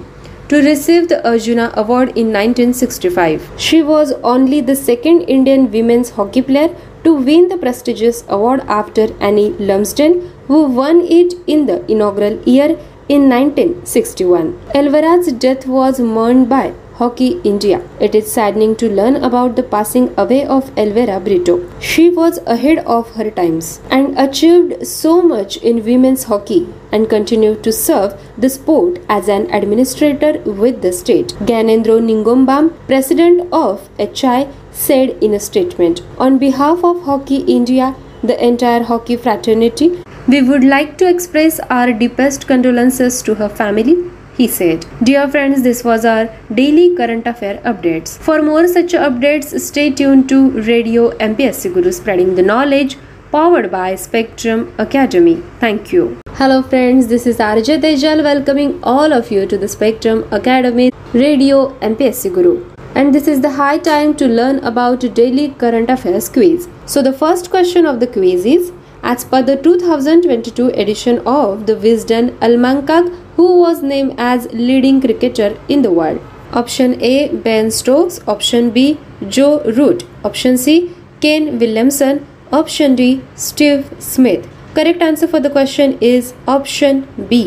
to receive the Arjuna Award in 1965. She was only the second Indian women's hockey player to win the prestigious award after Annie Lumsden, who won it in the inaugural year in 1961. Elvira's death was mourned by Hockey India. It is saddening to learn about the passing away of Elvira Brito. She was ahead of her times and achieved so much in women's hockey, and continued to serve the sport as an administrator with the state. Gyanendra Ningombam, president of HI, said in a statement, "On behalf of Hockey India, the entire hockey fraternity, we would like to express our deepest condolences to her family," he said. Dear friends, this was our daily current affair updates. For more such updates, stay tuned to Radio MPSC Guru, spreading the knowledge, powered by Spectrum Academy. Thank you. Hello friends, this is RJ Tejal welcoming all of you to the Spectrum Academy Radio MPSC Guru. and this is the high time to learn about daily current affairs quiz. So the first question of the quiz is, as per the 2022 edition of the Wisden Almanack, who was named as leading cricketer in the world? Option A, Ben Stokes. Option B, Joe Root. Option C, Kane Williamson. Option D, Steve Smith. Correct answer for the question is option B.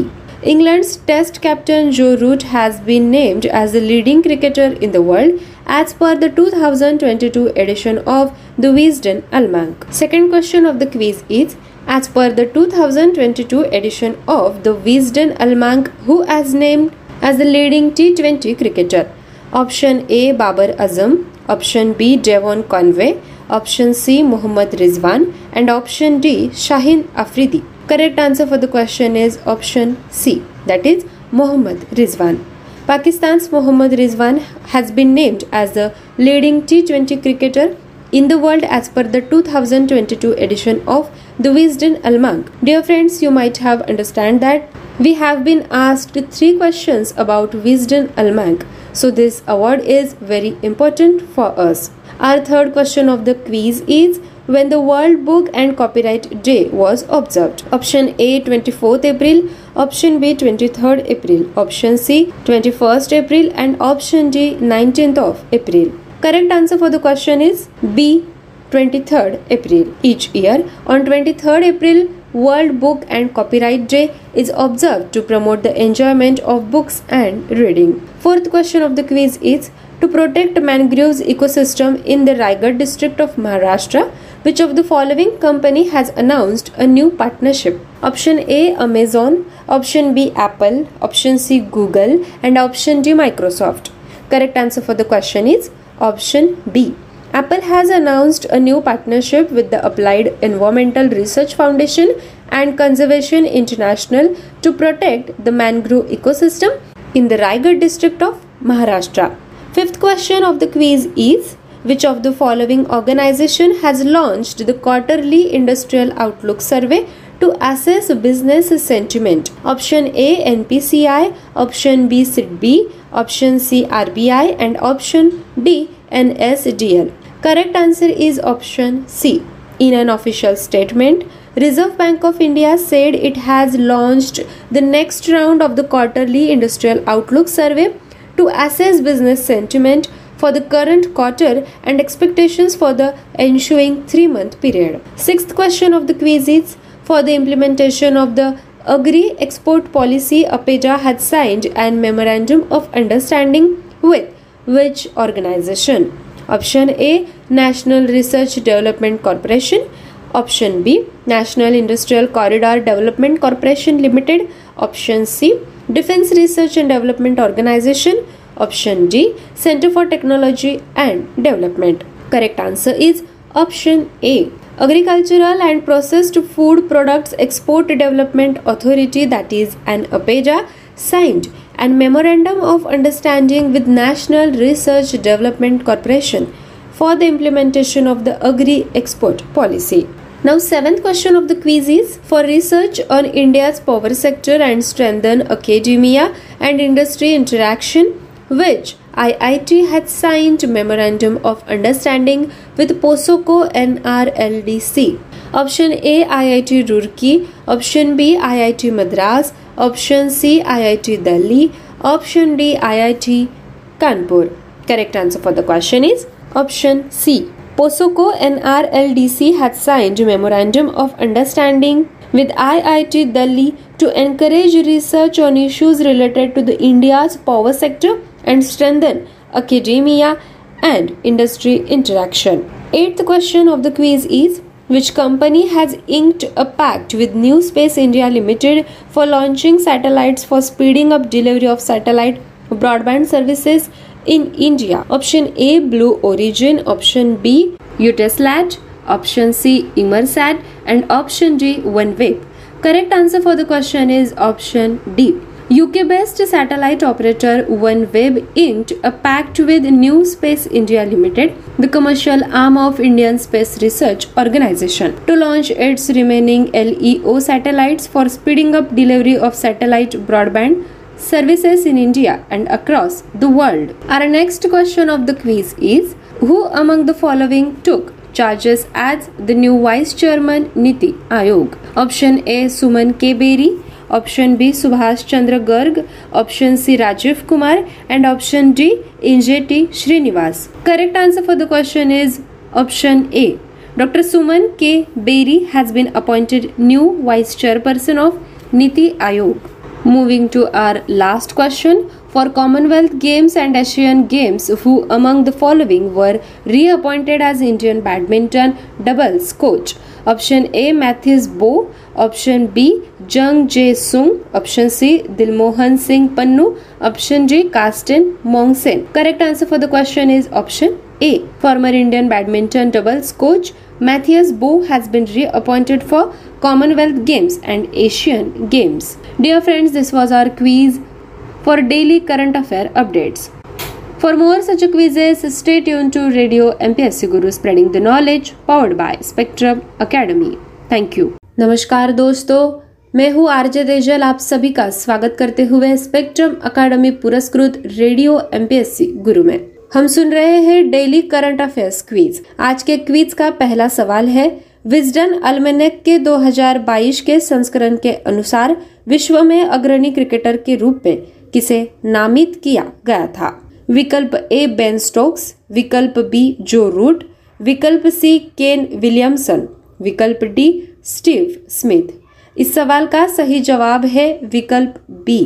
England's Test captain Joe Root has been named as the leading cricketer in the world as per the 2022 edition of the Wisden Almanack. Second question of the quiz is, as per the 2022 edition of the Wisden Almanack, who has named as the leading T20 cricketer? Option A, Babar Azam. Option B, Devon Conway. Option C, Mohammad Rizwan. And option D, Shahin Afridi. Correct answer for the question is option C, that is Mohammad Rizwan. Pakistan's Mohammad Rizwan has been named as the leading T20 cricketer in the world as per the 2022 edition of the Wisden Almanack. Dear friends, you might have understand that we have been asked 3 questions about Wisden Almanack. So this award is very important for us. Our third question of the quiz is, when the World Book and Copyright Day was observed? Option A, 24th April. Option B, 23rd April. Option C, 21st April. And option D, 19th of April. Correct answer for the question is B, 23rd April. Each year, on 23rd April, World Book and Copyright Day is observed to promote the enjoyment of books and reading. Fourth question of the quiz is, to protect mangroves ecosystem in the Raigad district of Maharashtra, which of the following company has announced a new partnership? Option A, Amazon. Option B, Apple. Option C, Google. And option D, Microsoft. Correct answer for the question is option B. Apple has announced a new partnership with the Applied Environmental Research Foundation and Conservation International to protect the mangrove ecosystem in the Raigad district of Maharashtra. Fifth question of the quiz is, which of the following organization has launched the quarterly industrial outlook survey to assess business sentiment? Option A, NPCI. Option B, SIDBI. Option C, RBI. And option D, NSDL. Correct answer is option C. In an official statement, Reserve Bank of India said it has launched the next round of the quarterly industrial outlook survey to assess business sentiment for the current quarter and expectations for the ensuing 3-month period. Sixth question of the quiz is, for the implementation of the Agri Export Policy, APEDA had signed a memorandum of understanding with which organization? Option A, National Research Development Corporation. Option B, National Industrial Corridor Development Corporation Limited. Option C, Defense Research and Development Organization. Option D, Center for Technology and Development. Correct answer is option A. Agricultural and Processed Food Products Export Development Authority, that is an APEDA, signed a memorandum of understanding with National Research Development Corporation for the implementation of the Agri Export Policy. Now, seventh question of the quiz is, for research on India's power sector and strengthen academia and industry interaction, which IIT had signed memorandum of understanding with POSOCO NRDC? Option A, IIT Roorkee. Option B, IIT Madras. Option C, IIT Delhi. Option D, IIT Kanpur. Correct answer for the question is option C. POSOCO NRLDC had signed a memorandum of understanding with IIT Delhi to encourage research on issues related to the India's power sector and strengthen academia and industry interaction. Eighth question of the quiz is, which company has inked a pact with New Space India Limited for launching satellites for speeding up delivery of satellite broadband services in India? Option A, Blue Origin. Option B, Eutelsat. Option C, Inmarsat. And option D, OneWeb. Correct answer for the question is option D. UK-based satellite operator OneWeb inked a pact with New Space India Limited, the commercial arm of Indian Space Research Organization, to launch its remaining LEO satellites for speeding up delivery of satellite broadband services in India and across the world. Our next question of the quiz is, who among the following took charges as the new Vice Chairman Niti Aayog? Option A, Suman K. Bery. Option B, Subhash Chandra Garg. Option C, Rajiv Kumar. And option D, Injeti Srinivas. Correct answer for the question is option A. Dr. Suman K. Bery has been appointed new Vice Chairperson of Niti Aayog. Moving to our last question. For Commonwealth Games and Asian Games, who among the following were reappointed as Indian badminton doubles coach? Option A, Mathias Boe. Option B, Jung Jae Sung. Option C, Dilmohan Singh Pannu. Option D, Karsten Mongsen. Correct answer for the question is option A. Former Indian badminton doubles coach Mathias Boe has been reappointed for Commonwealth Games and Asian Games. Dear friends, this was our quiz for daily current affair updates. For more such quizzes, stay tuned to Radio MPSC Guru, spreading the knowledge, powered by Spectrum Academy. Thank you. नमस्कार दोस्तों, मैं हूँ RJ Tejal, आप सभी का स्वागत करते हुए स्पेक्ट्रम अकादमी पुरस्कृत रेडियो MPSC गुरु में। हम सुन रहे हैं डेली करंट अफेयर्स क्विज। आज के क्विज का पहला सवाल है, विजडन अल्मेनेक के 2022 के संस्करण के अनुसार विश्व में अग्रणी क्रिकेटर के रूप में किसे नामित किया गया था? विकल्प ए, बेन स्टोक्स. विकल्प बी, जो रूट. विकल्प सी, केन विलियमसन. विकल्प डी, स्टीव स्मिथ. इस सवाल का सही जवाब है विकल्प बी।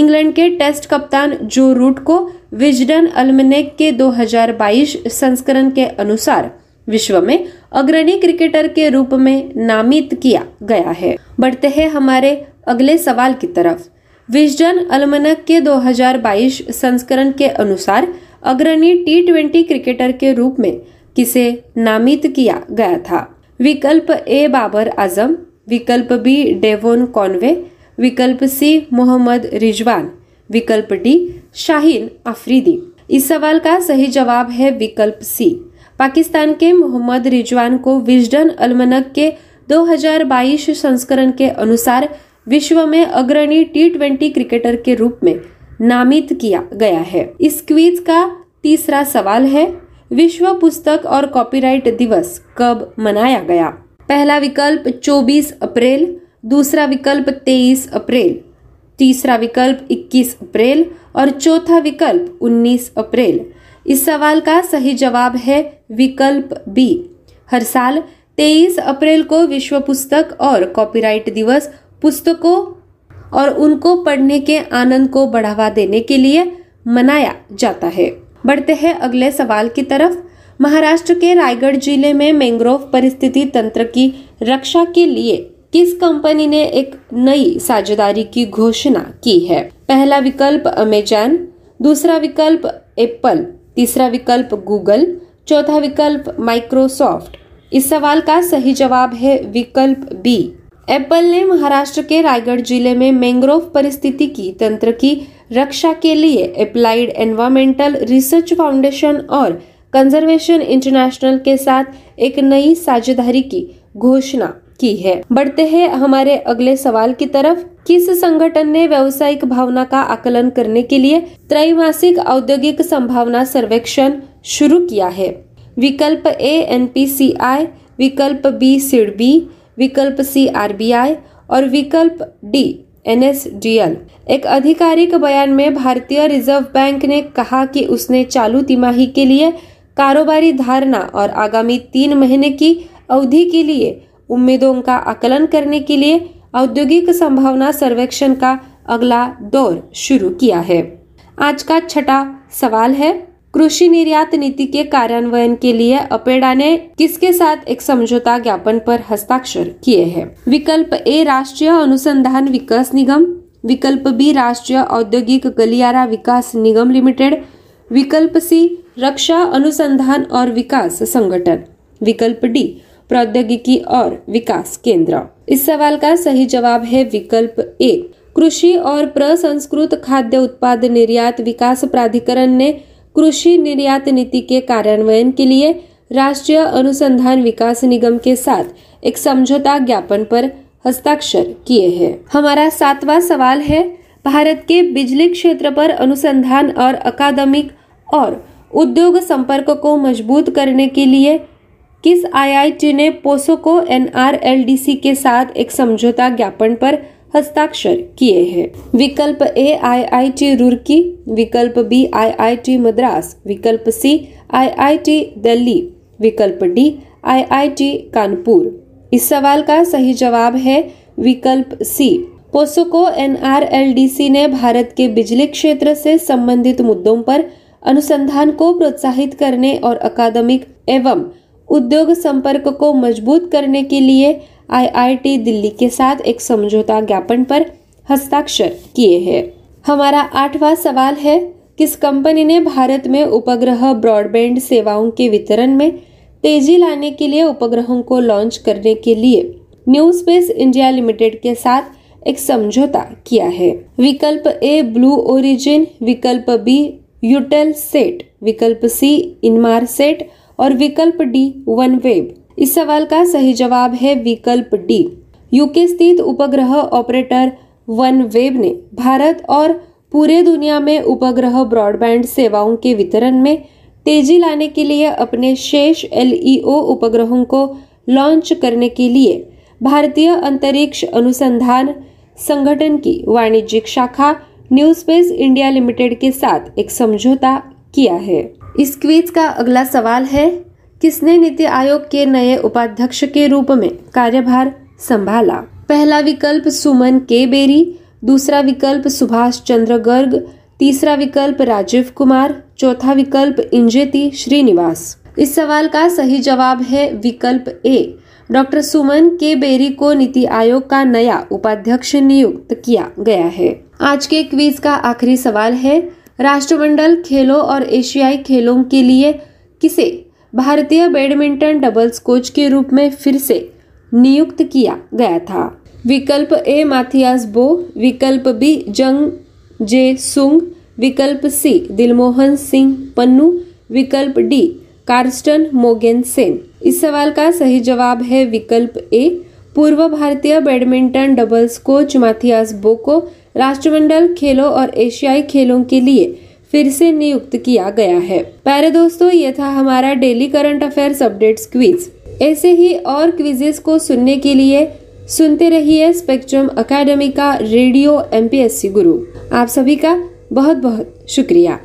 इंग्लैंड के टेस्ट कप्तान जो रूट को विजडन अल्मेनेक के 2022 संस्करण के अनुसार विश्व में अग्रणी क्रिकेटर के रूप में नामित किया गया है। बढ़ते हैं हमारे अगले सवाल की तरफ। विजडन अल्मेनेक के 2022 संस्करण के अनुसार अग्रणी T20 क्रिकेटर के रूप में किसे नामित किया गया था? विकल्प ए, बाबर आजम. विकल्प बी, डेवोन कॉनवे. विकल्प सी, मोहम्मद रिजवान. विकल्प डी, शाहीन अफरीदी. इस सवाल का सही जवाब है विकल्प सी। पाकिस्तान के मोहम्मद रिजवान को विजडन अल्मेनेक के 2022 संस्करण के अनुसार विश्व में अग्रणी T20 क्रिकेटर के रूप में नामित किया गया है। इस क्विज का तीसरा सवाल है, विश्व पुस्तक और कॉपीराइट दिवस कब मनाया गया? पहला विकल्प 24 अप्रैल, दूसरा विकल्प 23 अप्रैल, तीसरा विकल्प 21 अप्रैल और चौथा विकल्प 19 अप्रैल। इस सवाल का सही जवाब है विकल्प बी। हर साल 23 अप्रैल को विश्व पुस्तक और कॉपीराइट दिवस पुस्तकों और उनको पढ़ने के आनंद को बढ़ावा देने के लिए मनाया जाता है। बढ़ते हैं अगले सवाल की तरफ। महाराष्ट्र के रायगढ़ जिले में मैंग्रोव परिस्थिति तंत्र की रक्षा के लिए किस कंपनी ने एक नई साझेदारी की घोषणा की है? पहला विकल्प अमेजॉन, दूसरा विकल्प एप्पल, तीसरा विकल्प गूगल, चौथा विकल्प माइक्रोसॉफ्ट। इस सवाल का सही जवाब है विकल्प बी। एप्पल ने महाराष्ट्र के रायगढ़ जिले में मैंग्रोव परिस्थितिकी तंत्र की रक्षा के लिए एप्लाइड एनवायरमेंटल रिसर्च फाउंडेशन और कंजर्वेशन इंटरनेशनल के साथ एक नई साझेदारी की घोषणा की है। बढ़ते हैं हमारे अगले सवाल की तरफ। किस संगठन ने व्यावसायिक भावना का आकलन करने के लिए त्रैमासिक औद्योगिक संभावना सर्वेक्षण शुरू किया है? विकल्प ए, NPCI. विकल्प बी, सिडबी. विकल्प सी, RBI और विकल्प डी, NSDL। एक आधिकारिक बयान में भारतीय रिजर्व बैंक ने कहा कि उसने चालू तिमाही के लिए कारोबारी धारणा और आगामी 3 महीने की अवधि के लिए उम्मीदों का आकलन करने के लिए औद्योगिक संभावना सर्वेक्षण का अगला दौर शुरू किया है। आज का छठा सवाल है, कृषि निर्यात नीति के कार्यान्वयन के लिए अपेडा ने किसके साथ एक समझौता ज्ञापन पर हस्ताक्षर किए हैं? विकल्प ए, राष्ट्रीय अनुसंधान विकास निगम. विकल्प बी, राष्ट्रीय औद्योगिक गलियारा विकास निगम लिमिटेड. विकल्प सी, रक्षा अनुसंधान और विकास संगठन. विकल्प डी, प्रौद्योगिकी और विकास केंद्र। इस सवाल का सही जवाब है विकल्प ए। कृषि और प्रसंस्कृत खाद्य उत्पाद निर्यात विकास प्राधिकरण ने कृषि निर्यात नीति के कार्यान्वयन के लिए राष्ट्रीय अनुसंधान विकास निगम के साथ एक समझौता ज्ञापन पर हस्ताक्षर किए हैं। हमारा सातवां सवाल है, भारत के बिजली क्षेत्र पर अनुसंधान और अकादमिक और उद्योग संपर्क को मजबूत करने के लिए किस आईआईटी ने पोसो को एनआरएलडीसी के साथ एक समझौता ज्ञापन पर हस्ताक्षर किए हैं? विकल्प ए आईआईटी रुड़की, विकल्प बी आईआईटी मद्रास, विकल्प सी आईआईटी दिल्ली, विकल्प डी आईआईटी कानपुर। इस सवाल का सही जवाब है विकल्प सी। पोसो को एनआरएलडीसी ने भारत के बिजली क्षेत्र से संबंधित मुद्दों पर अनुसंधान को प्रोत्साहित करने और अकादमिक एवं उद्योग संपर्क को मजबूत करने के लिए आईआईटी दिल्ली के साथ एक समझौता ज्ञापन पर हस्ताक्षर किए हैं। हमारा 8वां सवाल है, किस कंपनी ने भारत में उपग्रह ब्रॉडबैंड सेवाओं के वितरण में तेजी लाने के लिए उपग्रहों को लॉन्च करने के लिए न्यू स्पेस इंडिया लिमिटेड के साथ एक समझौता किया है? विकल्प ए ब्लू ओरिजिन, विकल्प बी यूटेल सेट, विकल्प सी इनमार सेट और विकल्प डी OneWeb। इस सवाल का सही जवाब है विकल्प डी। यूके स्थित उपग्रह ऑपरेटर OneWeb ने भारत और पूरे दुनिया में उपग्रह ब्रॉडबैंड सेवाओं के वितरण में तेजी लाने के लिए अपने शेष LEO उपग्रहों को लॉन्च करने के लिए भारतीय अंतरिक्ष अनुसंधान संगठन की वाणिज्यिक शाखा न्यू स्पेस इंडिया लिमिटेड के साथ एक समझौता किया है। इस क्विज का अगला सवाल है, किसने नीति आयोग के नए उपाध्यक्ष के रूप में कार्यभार संभाला? पहला विकल्प सुमन के बेरी, दूसरा विकल्प सुभाष चंद्र गर्ग, तीसरा विकल्प राजीव कुमार, चौथा विकल्प इंजेती श्रीनिवास। इस सवाल का सही जवाब है विकल्प ए। डॉक्टर सुमन के बेरी को नीति आयोग का नया उपाध्यक्ष नियुक्त किया गया है। आज के क्विज का आखिरी सवाल है, राष्ट्रमंडल खेलों और एशियाई खेलों के लिए किसे भारतीय बैडमिंटन डबल्स कोच के रूप में फिर से नियुक्त किया गया था? विकल्प ए माथियास बो, विकल्प बी जंग जे सुंग, विकल्प सी दिलमोहन सिंह पन्नू, विकल्प डी कार्स्टन मोगेनसेन। इस सवाल का सही जवाब है विकल्प ए। पूर्व भारतीय बैडमिंटन डबल्स कोच माथियास बो को राष्ट्रमंडल खेलों और एशियाई खेलों के लिए फिर से नियुक्त किया गया है। प्यारे दोस्तों, ये था हमारा daily current affairs updates quiz. ऐसे ही और क्विजेस को सुनने के लिए सुनते रहिए स्पेक्ट्रम अकेडमी का रेडियो MPSC गुरु। आप सभी का बहुत बहुत शुक्रिया।